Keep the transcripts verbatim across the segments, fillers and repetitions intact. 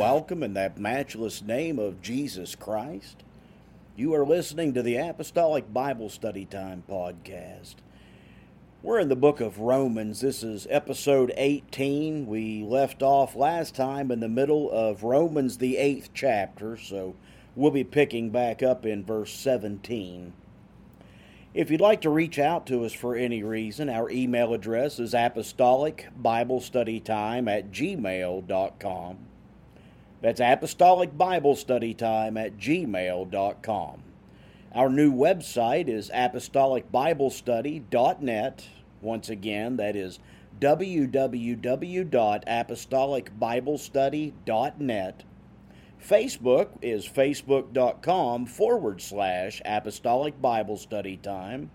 Welcome in that matchless name of Jesus Christ. You are listening to the Apostolic Bible Study Time podcast. We're in the book of Romans. This is episode eighteen. We left off last time in the middle of Romans, the eighth chapter, so we'll be picking back up in verse seventeen. If you'd like to reach out to us for any reason, our email address is apostolicbiblestudytime at gmail dot com. That's apostolicbiblestudytime at gmail dot com. Our new website is apostolic bible study dot net. Once again, that is w w w dot apostolic bible study dot net. Facebook is facebook.com forward slash Apostolic Bible Study Time.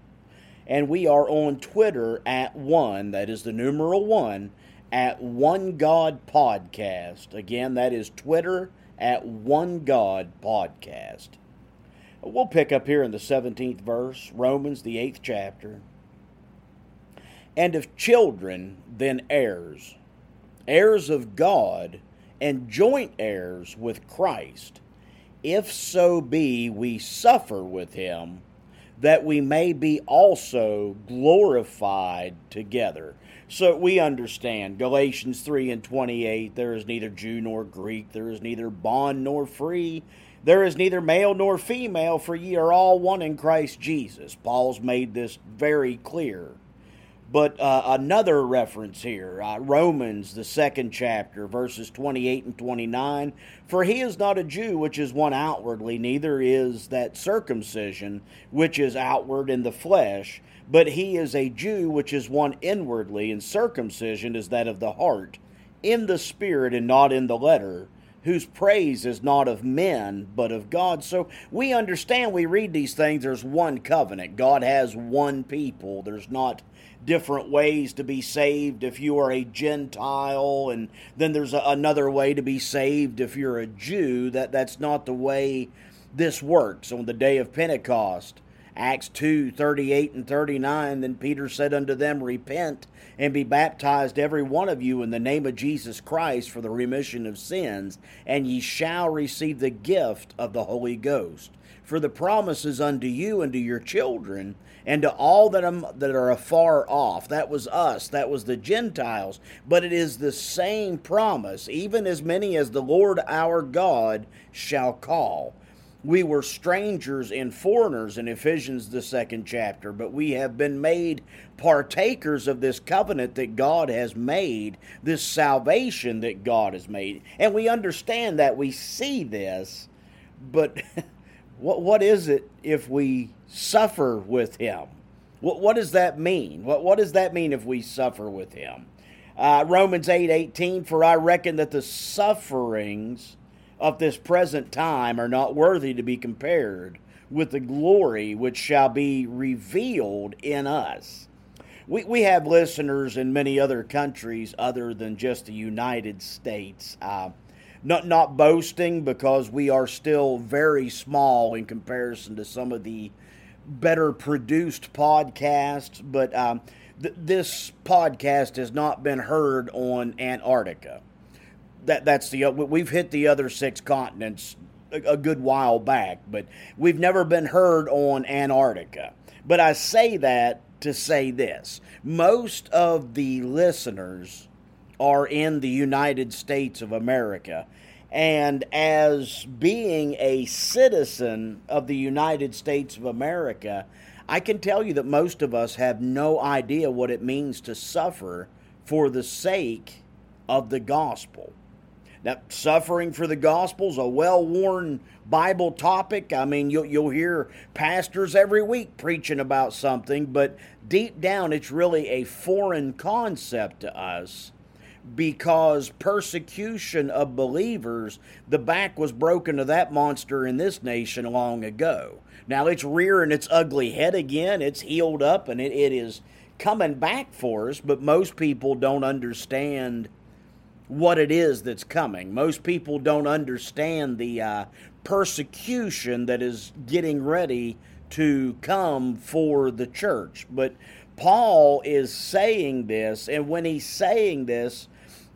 And we are on Twitter at one, that is the numeral one, at One God Podcast. Again, that is Twitter at One God Podcast. We'll pick up here in the seventeenth verse, Romans, the eighth chapter. And if children, then heirs, heirs of God, and joint heirs with Christ, if so be we suffer with him, that we may be also glorified together. So we understand Galatians three and twenty-eight, there is neither Jew nor Greek, there is neither bond nor free, there is neither male nor female, for ye are all one in Christ Jesus. Paul's made this very clear. But uh, another reference here, uh, Romans, the second chapter, verses twenty-eight and twenty-nine. For he is not a Jew, which is one outwardly, neither is that circumcision, which is outward in the flesh. But he is a Jew, which is one inwardly, and circumcision is that of the heart, in the spirit and not in the letter, whose praise is not of men, but of God. So we understand, we read these things, there's one covenant. God has one people. There's not different ways to be saved if you are a Gentile, and then there's a, another way to be saved if you're a Jew. That that's not the way this works. On the day of Pentecost, Acts two, thirty-eight and thirty-nine, then Peter said unto them, repent and be baptized every one of you in the name of Jesus Christ for the remission of sins, and ye shall receive the gift of the Holy Ghost. For the promise is unto you and to your children and to all that are afar off. That was us. That was the Gentiles. But it is the same promise, even as many as the Lord our God shall call. We were strangers and foreigners in Ephesians, the second chapter, but we have been made partakers of this covenant that God has made, this salvation that God has made. And we understand that. We see this, but What what is it if we suffer with him? What what does that mean? What what does that mean if we suffer with him? Uh, Romans eight eighteen, for I reckon that the sufferings of this present time are not worthy to be compared with the glory which shall be revealed in us. We we have listeners in many other countries other than just the United States. Uh, Not not boasting, because we are still very small in comparison to some of the better produced podcasts, but um, th- this podcast has not been heard on Antarctica. That that's the we've hit the other six continents a, a good while back, but we've never been heard on Antarctica. But I say that to say this: most of the listeners are in the United States of America. And as being a citizen of the United States of America, I can tell you that most of us have no idea what it means to suffer for the sake of the gospel. Now, suffering for the gospel is a well-worn Bible topic. I mean, you'll, you'll hear pastors every week preaching about something, but deep down, it's really a foreign concept to us. Because persecution of believers, the back was broken to that monster in this nation long ago. Now it's rearing its ugly head again, it's healed up, and it, it is coming back for us, but most people don't understand what it is that's coming. Most people don't understand the uh, persecution that is getting ready to come for the church. But Paul is saying this, and when he's saying this,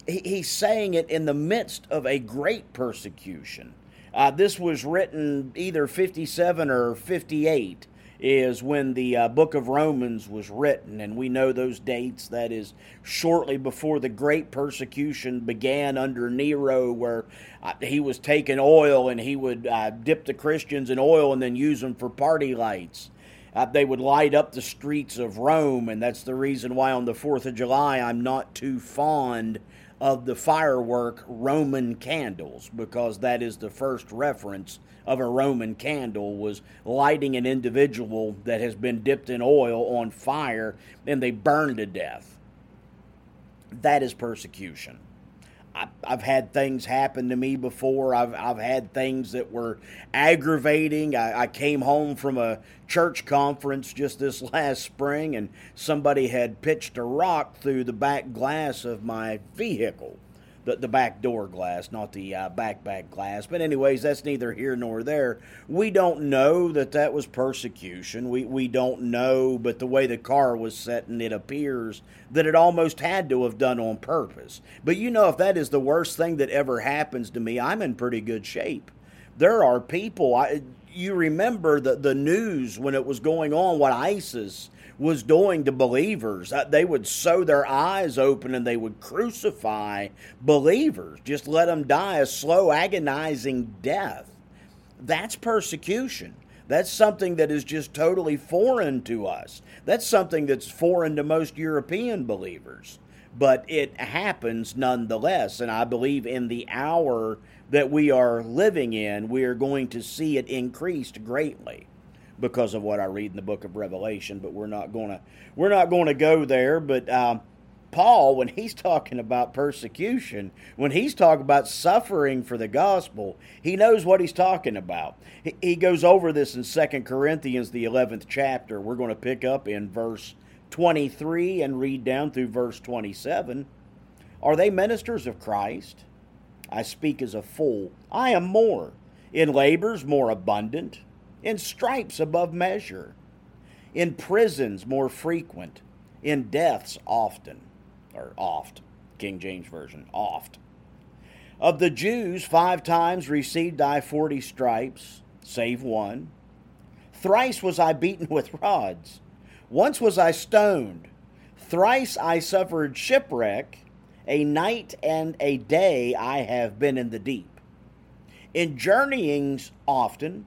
he, he's saying it in the midst of a great persecution. Uh, this was written either fifty-seven or fifty-eight is when the uh, book of Romans was written, and we know those dates. That is shortly before the great persecution began under Nero, where uh, he was taking oil and he would uh, dip the Christians in oil and then use them for party lights. Uh, they would light up the streets of Rome, and that's the reason why on the fourth of July I'm not too fond of the firework Roman candles, because that is the first reference of a Roman candle, was lighting an individual that has been dipped in oil on fire, and they burn to death. That is persecution. I've had things happen to me before. I've I've had things that were aggravating. I, I came home from a church conference just this last spring, and somebody had pitched a rock through the back glass of my vehicle, the, the back door glass, not the uh, back back glass. But anyways, that's neither here nor there. We don't know that that was persecution. We, we don't know, but the way the car was setting, it appears that it almost had to have done on purpose. But you know, if that is the worst thing that ever happens to me, I'm in pretty good shape. There are people, I, you remember the, the news when it was going on, what ISIS was doing to believers. They would sew their eyes open and they would crucify believers, just let them die a slow, agonizing death. That's persecution. That's something that is just totally foreign to us. That's something that's foreign to most European believers. But it happens nonetheless, and I believe in the hour that we are living in, we are going to see it increased greatly, because of what I read in the book of Revelation. But we're not going to we're not going to go there. But um, Paul, when he's talking about persecution, when he's talking about suffering for the gospel, he knows what he's talking about. He, he goes over this in Second Corinthians, the eleventh chapter. We're going to pick up in verse twenty-three and read down through verse twenty-seven. Are they ministers of Christ? I speak as a fool. I am more. In labors more abundant. In stripes above measure, in prisons more frequent, in deaths often, or oft, King James Version, oft. Of the Jews, five times received I forty stripes, save one. Thrice was I beaten with rods. Once was I stoned. Thrice I suffered shipwreck. A night and a day I have been in the deep. In journeyings often,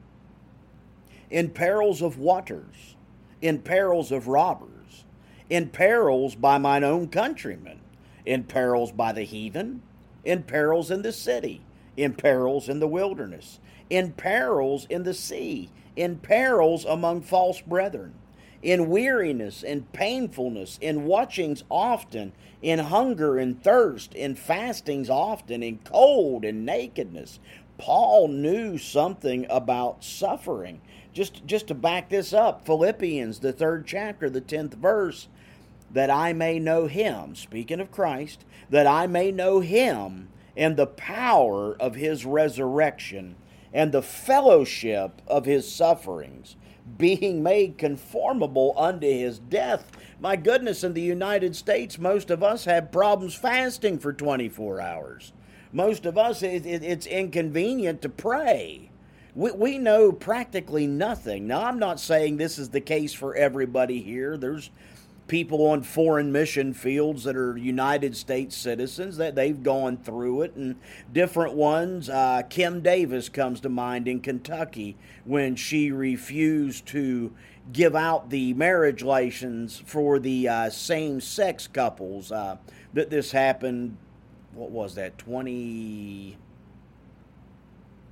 in perils of waters, in perils of robbers, in perils by mine own countrymen, in perils by the heathen, in perils in the city, in perils in the wilderness, in perils in the sea, in perils among false brethren, in weariness, in painfulness, in watchings often, in hunger and thirst, in fastings often, in cold and nakedness. Paul knew something about suffering. Just, just to back this up, Philippians, the third chapter, the tenth verse, that I may know him, speaking of Christ, that I may know him and the power of his resurrection and the fellowship of his sufferings, being made conformable unto his death. My goodness, in the United States, most of us have problems fasting for twenty-four hours. Most of us, it, it, it's inconvenient to pray. We we know practically nothing. Now, I'm not saying this is the case for everybody here. There's people on foreign mission fields that are United States citizens that they've gone through it, and different ones. Uh, Kim Davis comes to mind in Kentucky when she refused to give out the marriage license for the uh, same-sex couples. Uh, that this happened. What was that? twenty.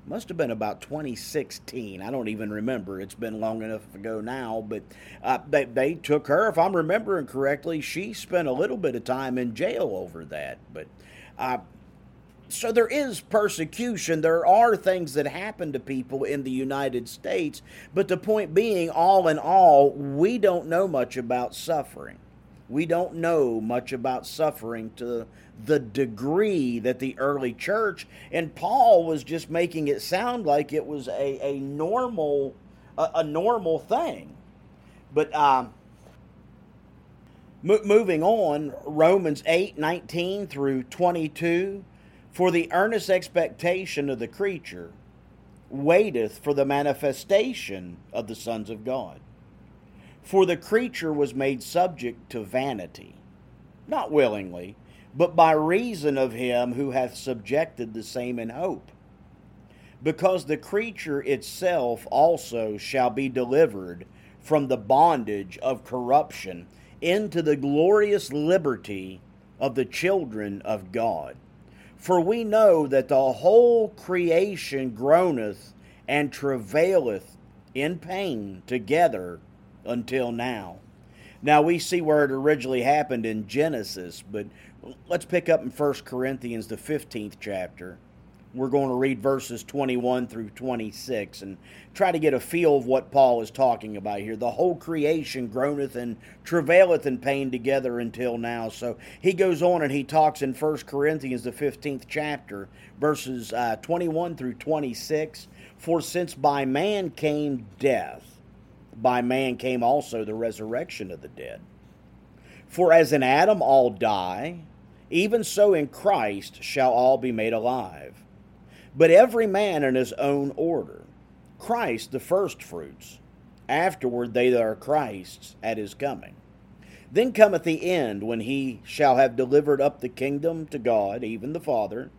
Must have been about twenty sixteen. I don't even remember. It's been long enough ago now, but uh, they, they took her. If I'm remembering correctly, she spent a little bit of time in jail over that. But uh, so there is persecution. There are things that happen to people in the United States, but the point being, all in all, we don't know much about suffering. We don't know much about suffering to the degree that the early church, and Paul was just making it sound like it was a, a normal a, a normal thing. But um, Mo- moving on, Romans eight nineteen through twenty-two. For the earnest expectation of the creature waiteth for the manifestation of the sons of God. For the creature was made subject to vanity, not willingly, but by reason of him who hath subjected the same in hope. Because the creature itself also shall be delivered from the bondage of corruption into the glorious liberty of the children of God. For we know that the whole creation groaneth and travaileth in pain together until now. Now we see where it originally happened in Genesis, but let's pick up in First Corinthians, the fifteenth chapter. We're going to read verses twenty-one through twenty-six and try to get a feel of what Paul is talking about here. The whole creation groaneth and travaileth in pain together until now. So he goes on and he talks in First Corinthians, the fifteenth chapter, verses uh, twenty-one through twenty-six. For since by man came death, by man came also the resurrection of the dead. For as in Adam all die, even so in Christ shall all be made alive. But every man in his own order, Christ the firstfruits, afterward they that are Christ's at his coming. Then cometh the end, when he shall have delivered up the kingdom to God, even the Father,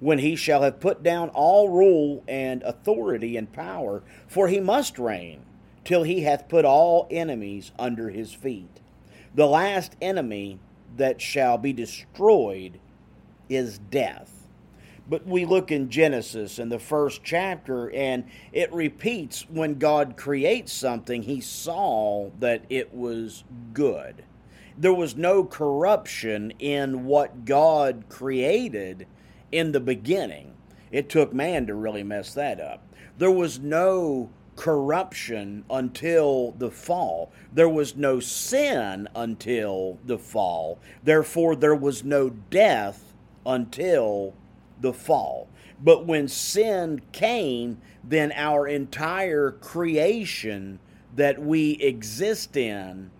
when he shall have put down all rule and authority and power, for he must reign till he hath put all enemies under his feet. The last enemy that shall be destroyed is death. But we look in Genesis in the first chapter, and it repeats when God creates something, he saw that it was good. There was no corruption in what God created in the beginning. It took man to really mess that up. There was no corruption until the fall. There was no sin until the fall. Therefore, there was no death until the fall. But when sin came, then our entire creation that we exist in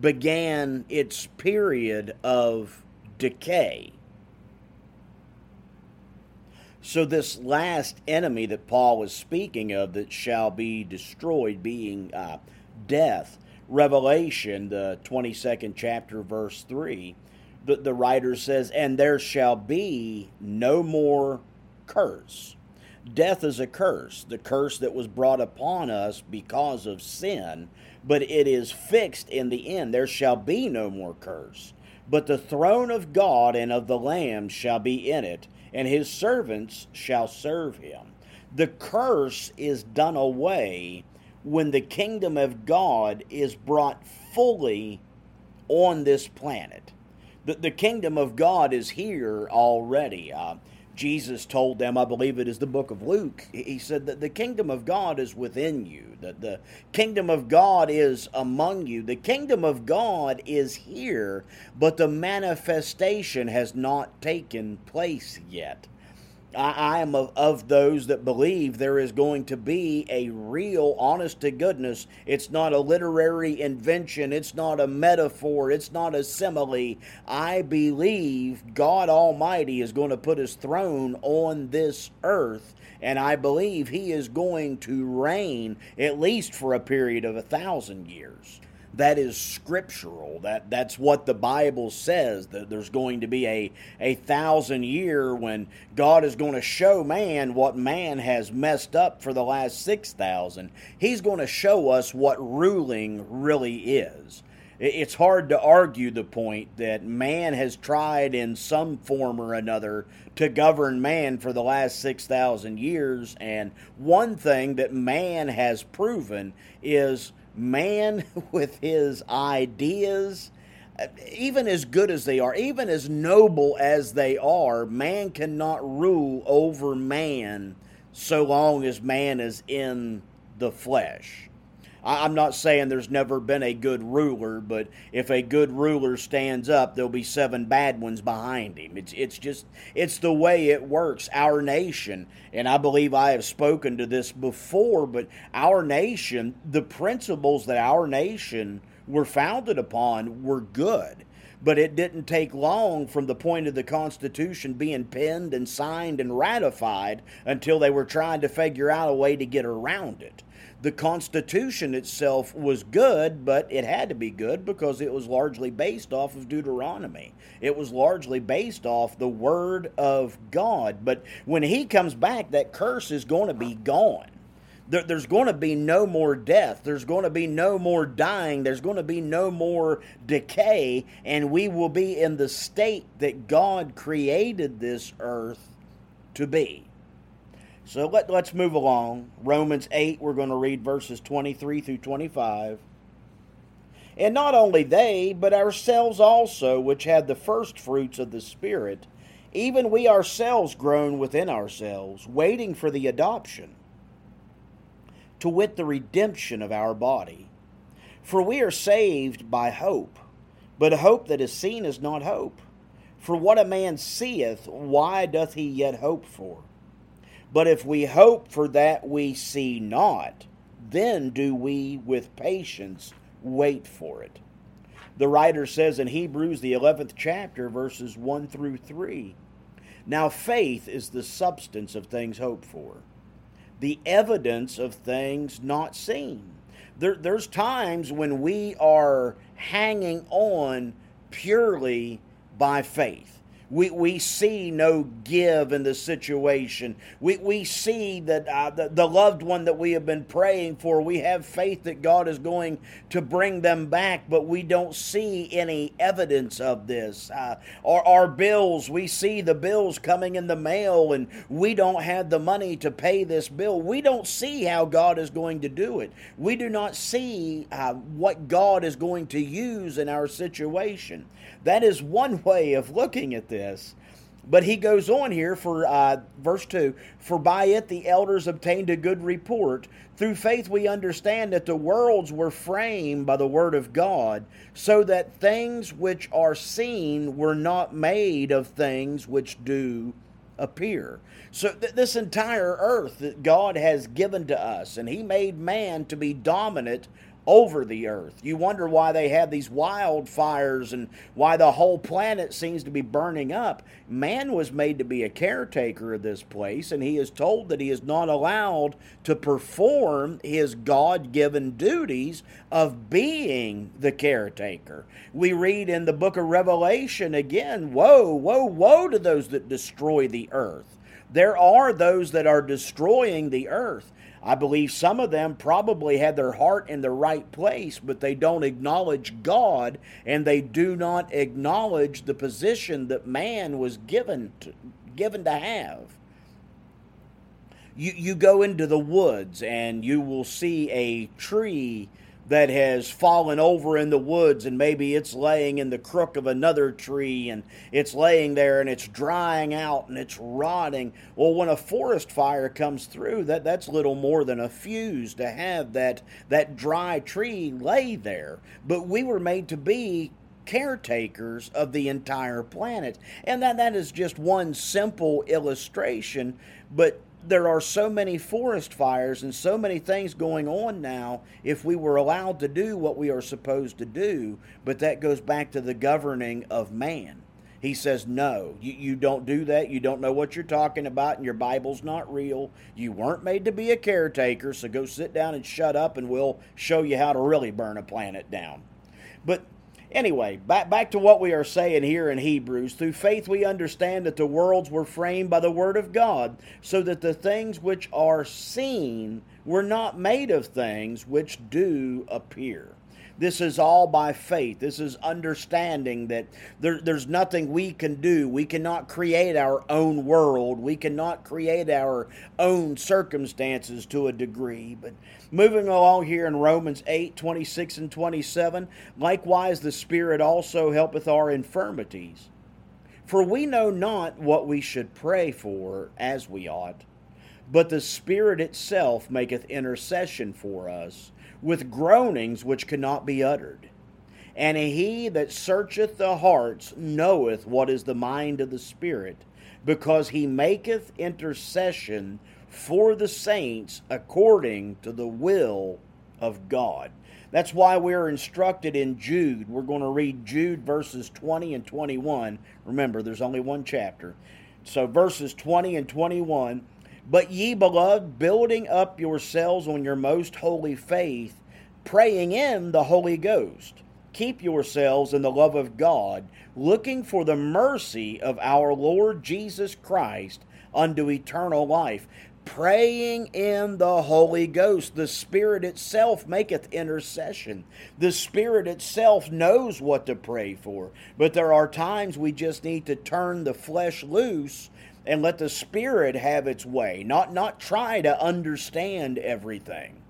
began its period of decay. So this last enemy that Paul was speaking of that shall be destroyed being uh, death, Revelation, the twenty-second chapter, verse three, But the writer says, and there shall be no more curse. Death is a curse, the curse that was brought upon us because of sin, but it is fixed in the end. There shall be no more curse. But the throne of God and of the Lamb shall be in it, and his servants shall serve him. The curse is done away when the kingdom of God is brought fully on this planet. The kingdom of God is here already. Uh, Jesus told them, I believe it is the book of Luke, he said that the kingdom of God is within you, that the kingdom of God is among you. The kingdom of God is here, but the manifestation has not taken place yet. I, I am of, of those that believe there is going to be a real, honest to goodness, it's not a literary invention, it's not a metaphor, it's not a simile. I believe God Almighty is going to put his throne on this earth, and I believe he is going to reign at least for a period of a thousand years. That is scriptural. That, that's what the Bible says, that there's going to be a, a thousand year when God is going to show man what man has messed up for the last six thousand. He's going to show us what ruling really is. It's hard to argue the point that man has tried in some form or another to govern man for the last six thousand years, and one thing that man has proven is man with his ideas, even as good as they are, even as noble as they are, man cannot rule over man so long as man is in the flesh. I'm not saying there's never been a good ruler, but if a good ruler stands up, there'll be seven bad ones behind him. It's it's just, it's the way it works. Our nation, and I believe I have spoken to this before, but our nation, the principles that our nation were founded upon were good. But it didn't take long from the point of the Constitution being penned and signed and ratified until they were trying to figure out a way to get around it. The Constitution itself was good, but it had to be good because it was largely based off of Deuteronomy. It was largely based off the Word of God. But when He comes back, that curse is going to be gone. There's going to be no more death. There's going to be no more dying. There's going to be no more decay. And we will be in the state that God created this earth to be. So let, let's move along. Romans eight, we're going to read verses twenty-three through twenty-five. And not only they, but ourselves also, which had the first fruits of the Spirit, even we ourselves groan within ourselves, waiting for the adoption, to wit, the redemption of our body. For we are saved by hope, but hope that is seen is not hope. For what a man seeth, why doth he yet hope for? But if we hope for that we see not, then do we with patience wait for it. The writer says in Hebrews, the eleventh chapter, verses one through three, now faith is the substance of things hoped for, the evidence of things not seen. There, there's times when we are hanging on purely by faith. We we see no give in the situation. We we see that uh, the, the loved one that we have been praying for, we have faith that God is going to bring them back, but we don't see any evidence of this. Uh, our, our bills, we see the bills coming in the mail, and we don't have the money to pay this bill. We don't see how God is going to do it. We do not see uh, what God is going to use in our situation. That is one way of looking at this. This. But he goes on here for uh, verse two, for by it the elders obtained a good report. Through faith we understand that the worlds were framed by the word of God, so that things which are seen were not made of things which do appear. So th- this entire earth that God has given to us, and he made man to be dominant over the earth. You wonder why they have these wildfires and why the whole planet seems to be burning up. Man was made to be a caretaker of this place, and he is told that he is not allowed to perform his God-given duties of being the caretaker. We read in the book of Revelation again, woe, woe, woe to those that destroy the earth. There are those that are destroying the earth. I believe some of them probably had their heart in the right place, but they don't acknowledge God, and they do not acknowledge the position that man was given to, given to have. You, you go into the woods, and you will see a tree that has fallen over in the woods, and maybe it's laying in the crook of another tree, and it's laying there, and it's drying out, and it's rotting. Well, when a forest fire comes through, that, that's little more than a fuse to have that, that dry tree lay there. But we were made to be caretakers of the entire planet. And that, that is just one simple illustration, but there are so many forest fires and so many things going on now if we were allowed to do what we are supposed to do. But that goes back to the governing of man. He says, no, you, you don't do that. You don't know what you're talking about, and your Bible's not real. You weren't made to be a caretaker, so go sit down and shut up, and we'll show you how to really burn a planet down. But anyway, back, back to what we are saying here in Hebrews. Through faith we understand that the worlds were framed by the word of God, so that the things which are seen were not made of things which do appear. This is all by faith. This is understanding that there, there's nothing we can do. We cannot create our own world. We cannot create our own circumstances to a degree. But moving along here in Romans eight, twenty-six and twenty-seven, likewise the Spirit also helpeth our infirmities. For we know not what we should pray for as we ought, but the Spirit itself maketh intercession for us with groanings which cannot be uttered. And he that searcheth the hearts knoweth what is the mind of the Spirit, because he maketh intercession for the saints according to the will of God. That's why we're instructed in Jude. We're going to read Jude verses twenty and twenty-one. Remember, there's only one chapter. So verses twenty and twenty-one. But ye, beloved, building up yourselves on your most holy faith, praying in the Holy Ghost, keep yourselves in the love of God, looking for the mercy of our Lord Jesus Christ unto eternal life. Praying in the Holy Ghost. The Spirit itself maketh intercession. The Spirit itself knows what to pray for. But there are times we just need to turn the flesh loose and let the Spirit have its way, not not try to understand everything.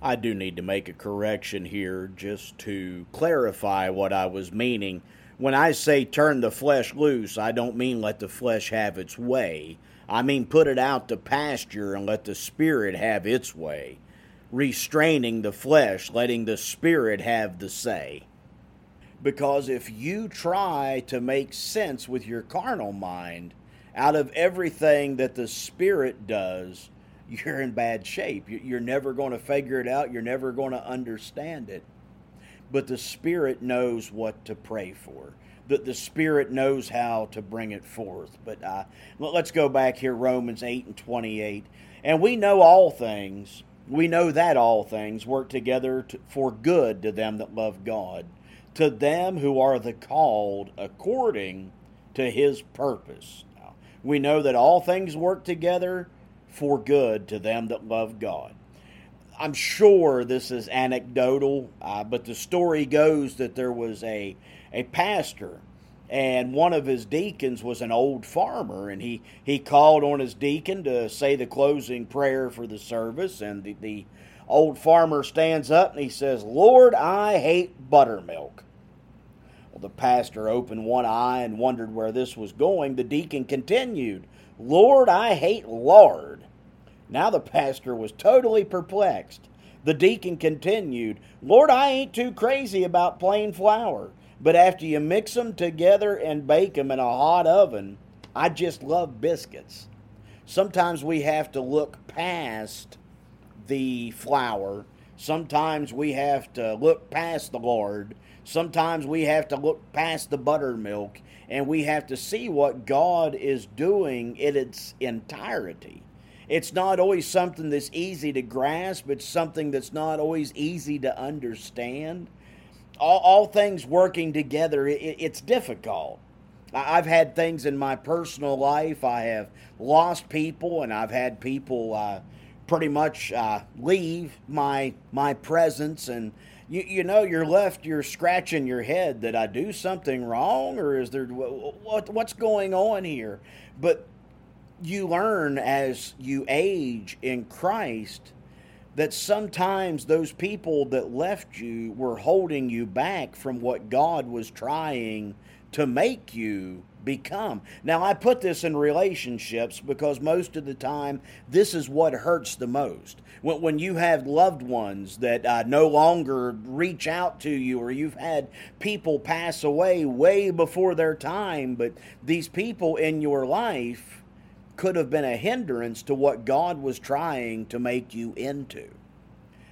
I do need to make a correction here just to clarify what I was meaning. When I say turn the flesh loose, I don't mean let the flesh have its way. I mean put it out to pasture and let the Spirit have its way. Restraining the flesh, letting the Spirit have the say. Because if you try to make sense with your carnal mind out of everything that the Spirit does, you're in bad shape. You're never going to figure it out. You're never going to understand it. But the Spirit knows what to pray for. That the Spirit knows how to bring it forth. But uh, let's go back here, Romans eight and twenty-eight. And we know all things, we know that all things work together to, for good to them that love God, to them who are the called according to His purpose. Now, we know that all things work together for good to them that love God. I'm sure this is anecdotal, uh, but the story goes that there was a a pastor, and one of his deacons was an old farmer, and he, he called on his deacon to say the closing prayer for the service, and the, the old farmer stands up and he says, "Lord, I hate buttermilk." Well, the pastor opened one eye and wondered where this was going. The deacon continued, "Lord, I hate lard." Now the pastor was totally perplexed. The deacon continued, "Lord, I ain't too crazy about plain flour, but after you mix them together and bake them in a hot oven, I just love biscuits." Sometimes we have to look past the flour. Sometimes we have to look past the lard. Sometimes we have to look past the buttermilk, and we have to see what God is doing in its entirety. It's not always something that's easy to grasp. It's something that's not always easy to understand. All, all things working together, it, it's difficult. I've had things in my personal life. I have lost people, and I've had people uh, pretty much uh, leave my my presence. And, you, you know, you're left, you're scratching your head. Did I do something wrong, or is there what what's going on here? But you learn as you age in Christ that sometimes those people that left you were holding you back from what God was trying to make you become. Now, I put this in relationships because most of the time this is what hurts the most. When, when you have loved ones that uh, no longer reach out to you, or you've had people pass away way before their time, but these people in your life could have been a hindrance to what God was trying to make you into.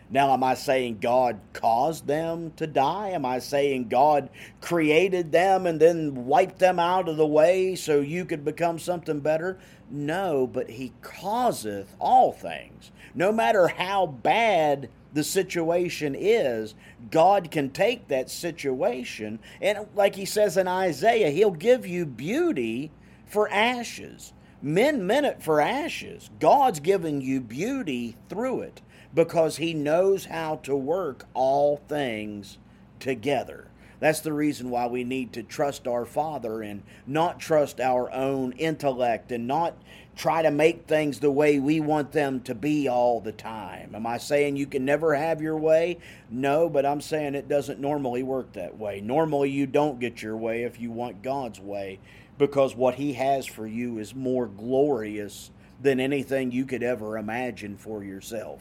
Now, am I saying God caused them to die? Am I saying God created them and then wiped them out of the way so you could become something better? No, but He causeth all things. No matter how bad the situation is, God can take that situation, and like He says in Isaiah, He'll give you beauty for ashes. Men meant it for ashes. God's given you beauty through it because He knows how to work all things together. That's the reason why we need to trust our Father and not trust our own intellect and not try to make things the way we want them to be all the time. Am I saying you can never have your way? No, but I'm saying it doesn't normally work that way. Normally you don't get your way if you want God's way, because what He has for you is more glorious than anything you could ever imagine for yourself.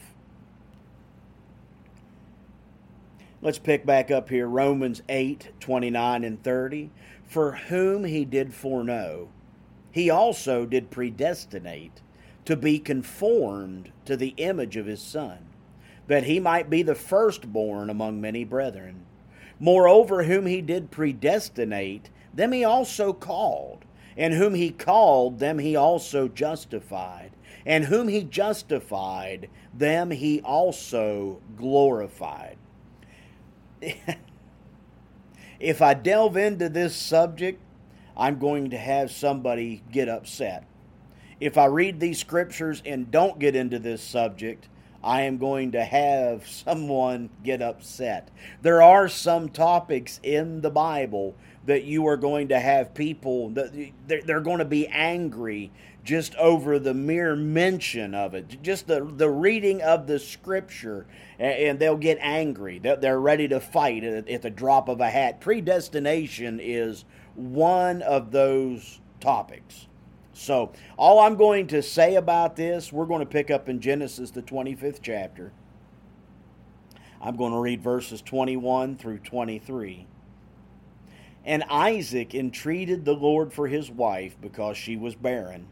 Let's pick back up here, Romans eight, twenty-nine and thirty. For whom He did foreknow, He also did predestinate to be conformed to the image of His Son, that he might be the firstborn among many brethren. Moreover, whom he did predestinate, them he also called. And whom he called, them he also justified. And whom he justified, them he also glorified. If I delve into this subject, I'm going to have somebody get upset. If I read these scriptures and don't get into this subject, I am going to have someone get upset. There are some topics in the Bible that you are going to have people, that they're going to be angry just over the mere mention of it, just the, the reading of the scripture, and they'll get angry. They're ready to fight at the drop of a hat. Predestination is one of those topics. So, all I'm going to say about this, we're going to pick up in Genesis, the twenty-fifth chapter. I'm going to read verses twenty-one through twenty-three. And Isaac entreated the Lord for his wife, because she was barren.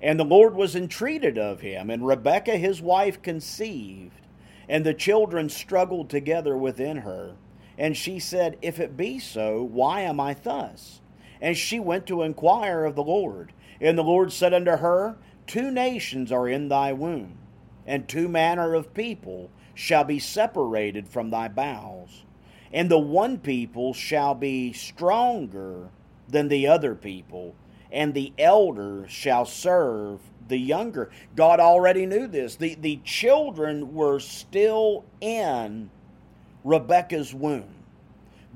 And the Lord was entreated of him, and Rebekah his wife conceived. And the children struggled together within her. And she said, If it be so, why am I thus? And she went to inquire of the Lord. And the Lord said unto her, Two nations are in thy womb, and two manner of people shall be separated from thy bowels. And the one people shall be stronger than the other people, and the elder shall serve the younger. God already knew this. The, the children were still in Rebekah's womb,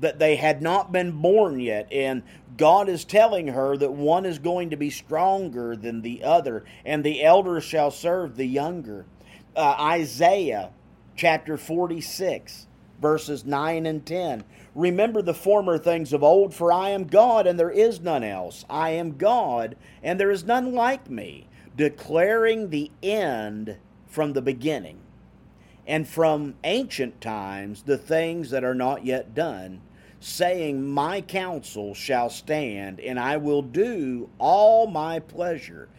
that they had not been born yet, and God is telling her that one is going to be stronger than the other, and the elder shall serve the younger. Uh, Isaiah chapter forty-six, verses nine and ten. Remember the former things of old, for I am God, and there is none else. I am God, and there is none like me, declaring the end from the beginning, and from ancient times the things that are not yet done, saying, My counsel shall stand, and I will do all my pleasure.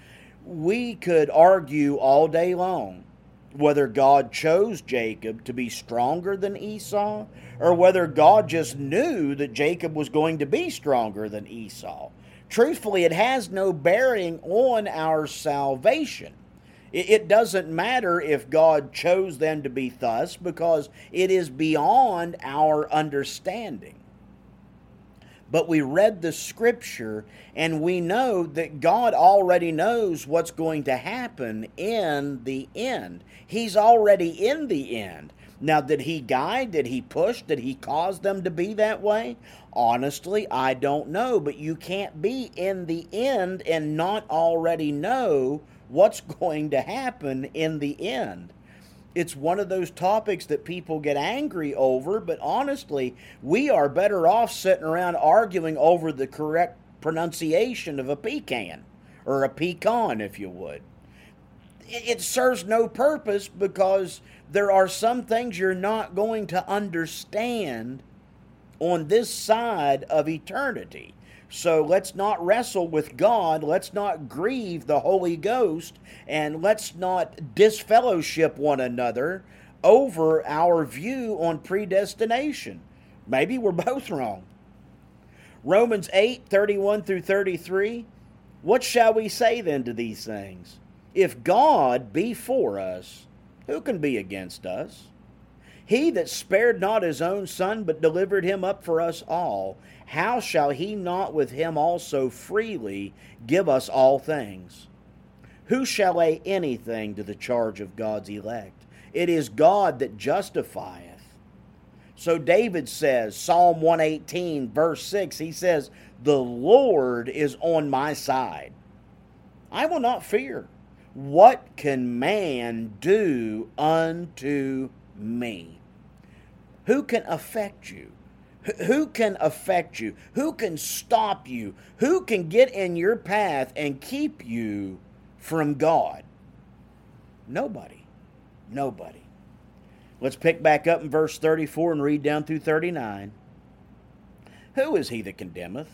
We could argue all day long whether God chose Jacob to be stronger than Esau, or whether God just knew that Jacob was going to be stronger than Esau. Truthfully, it has no bearing on our salvation. It doesn't matter if God chose them to be thus, because it is beyond our understanding. But we read the scripture, and we know that God already knows what's going to happen in the end. He's already in the end. Now, did he guide? Did he push? Did he cause them to be that way? Honestly, I don't know, but you can't be in the end and not already know what's going to happen in the end. It's one of those topics that people get angry over, but honestly, we are better off sitting around arguing over the correct pronunciation of a pecan, or a pecan, if you would. It serves no purpose, because there are some things you're not going to understand on this side of eternity. So let's not wrestle with God, let's not grieve the Holy Ghost, and let's not disfellowship one another over our view on predestination. Maybe we're both wrong. Romans eight, thirty-one through thirty-three, What shall we say then to these things? If God be for us, who can be against us? He that spared not his own son, but delivered him up for us all, how shall he not with him also freely give us all things? Who shall lay anything to the charge of God's elect? It is God that justifieth. So David says, Psalm one eighteen, verse six, he says, The Lord is on my side. I will not fear. What can man do unto me? Who can affect you? Who can affect you? Who can stop you? Who can get in your path and keep you from God? Nobody. Nobody. Let's pick back up in verse thirty-four and read down through thirty-nine. Who is he that condemneth?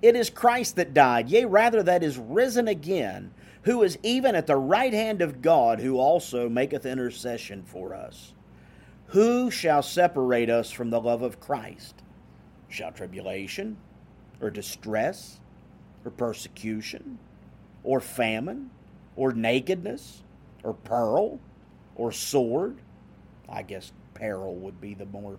It is Christ that died, yea, rather that is risen again, who is even at the right hand of God, who also maketh intercession for us. Who shall separate us from the love of Christ? Shall tribulation, or distress, or persecution, or famine, or nakedness, or peril, or sword? I guess peril would be the more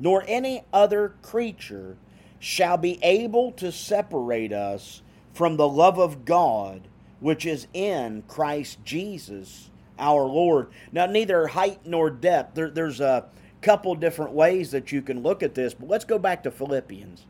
nor any other creature shall be able to separate us from the love of God, which is in Christ Jesus our Lord. Now, neither height nor depth. There, there's a couple different ways that you can look at this, but let's go back to Philippians.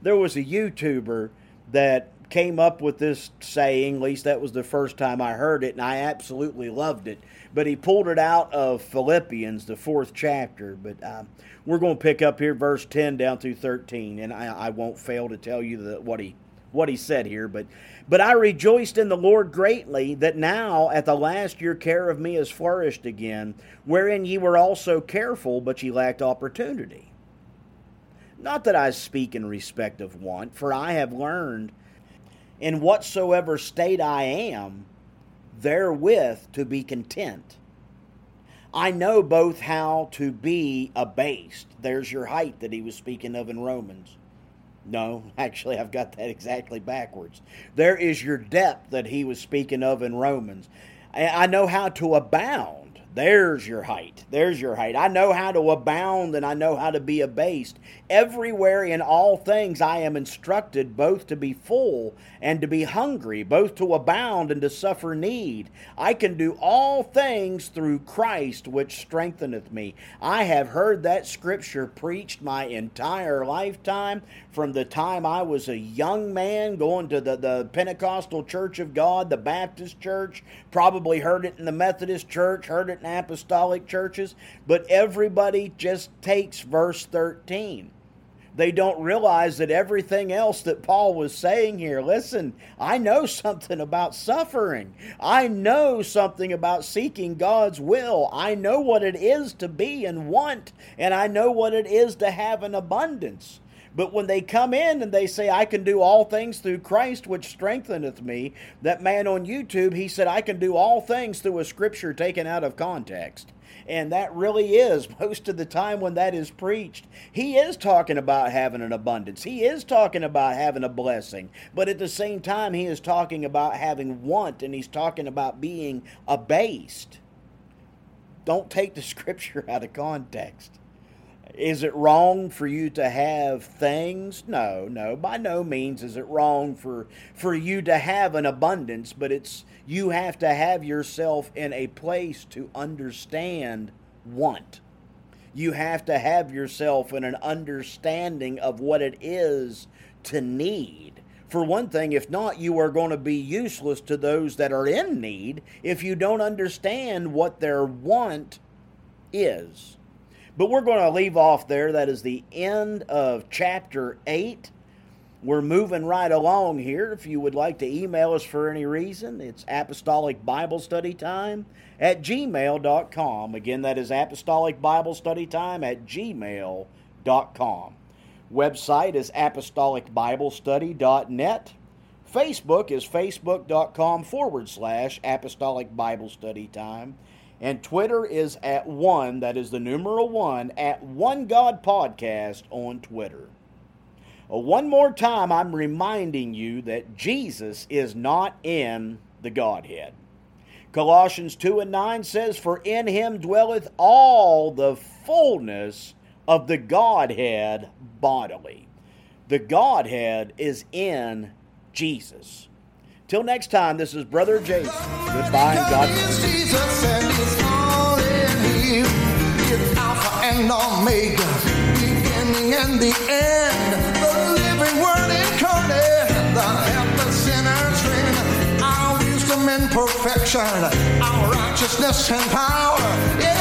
There was a YouTuber that came up with this saying, at least that was the first time I heard it, and I absolutely loved it. But he pulled it out of Philippians, the fourth chapter. But um, we're going to pick up here, verse ten down through thirteen, and I, I won't fail to tell you the, what he what he said here. But, but I rejoiced in the Lord greatly, that now at the last your care of me has flourished again, wherein ye were also careful, but ye lacked opportunity. Not that I speak in respect of want, for I have learned in whatsoever state I am, therewith to be content. I know both how to be abased. There's your height that he was speaking of in Romans. No, actually, I've got that exactly backwards. There is your depth that he was speaking of in Romans. I know how to abound. There's your height. There's your height. I know how to abound and I know how to be abased. Everywhere in all things I am instructed both to be full and to be hungry, both to abound and to suffer need. I can do all things through Christ which strengtheneth me. I have heard that scripture preached my entire lifetime, from the time I was a young man going to the, the Pentecostal Church of God, the Baptist Church, probably heard it in the Methodist Church, heard it in apostolic churches, but everybody just takes verse thirteen. They don't realize that everything else that Paul was saying here, listen, I know something about suffering. I know something about seeking God's will. I know what it is to be in want, and I know what it is to have an abundance. But when they come in and they say, I can do all things through Christ which strengtheneth me, that man on YouTube, he said, I can do all things through a scripture taken out of context. And that really is, most of the time when that is preached, he is talking about having an abundance. He is talking about having a blessing. But at the same time, he is talking about having want, and he's talking about being abased. Don't take the scripture out of context. Is it wrong for you to have things? No, no. By no means is it wrong for, for you to have an abundance, but it's you have to have yourself in a place to understand want. You have to have yourself in an understanding of what it is to need. For one thing, if not, you are going to be useless to those that are in need if you don't understand what their want is. But we're going to leave off there. That is the end of chapter eight. We're moving right along here. If you would like to email us for any reason, it's Apostolic Bible Study Time at gmail dot com. Again, that is Apostolic Bible Study Time at gmail dot com. Website is apostolic bible study dot net. Facebook is facebook.com forward slash Apostolic Bible Study Time. And Twitter is at one, that is the numeral one, at One God Podcast on Twitter. Well, one more time, I'm reminding you that Jesus is not in the Godhead. Colossians two and nine says, for in him dwelleth all the fullness of the Godhead bodily. The Godhead is in Jesus. Till next time, this is Brother Jason. Goodbye and God bless. Jesus and his morning, he is Alpha and Omega, beginning and the end, the living word incarnate, the help of sinners, our wisdom and perfection, our righteousness and power. Yeah.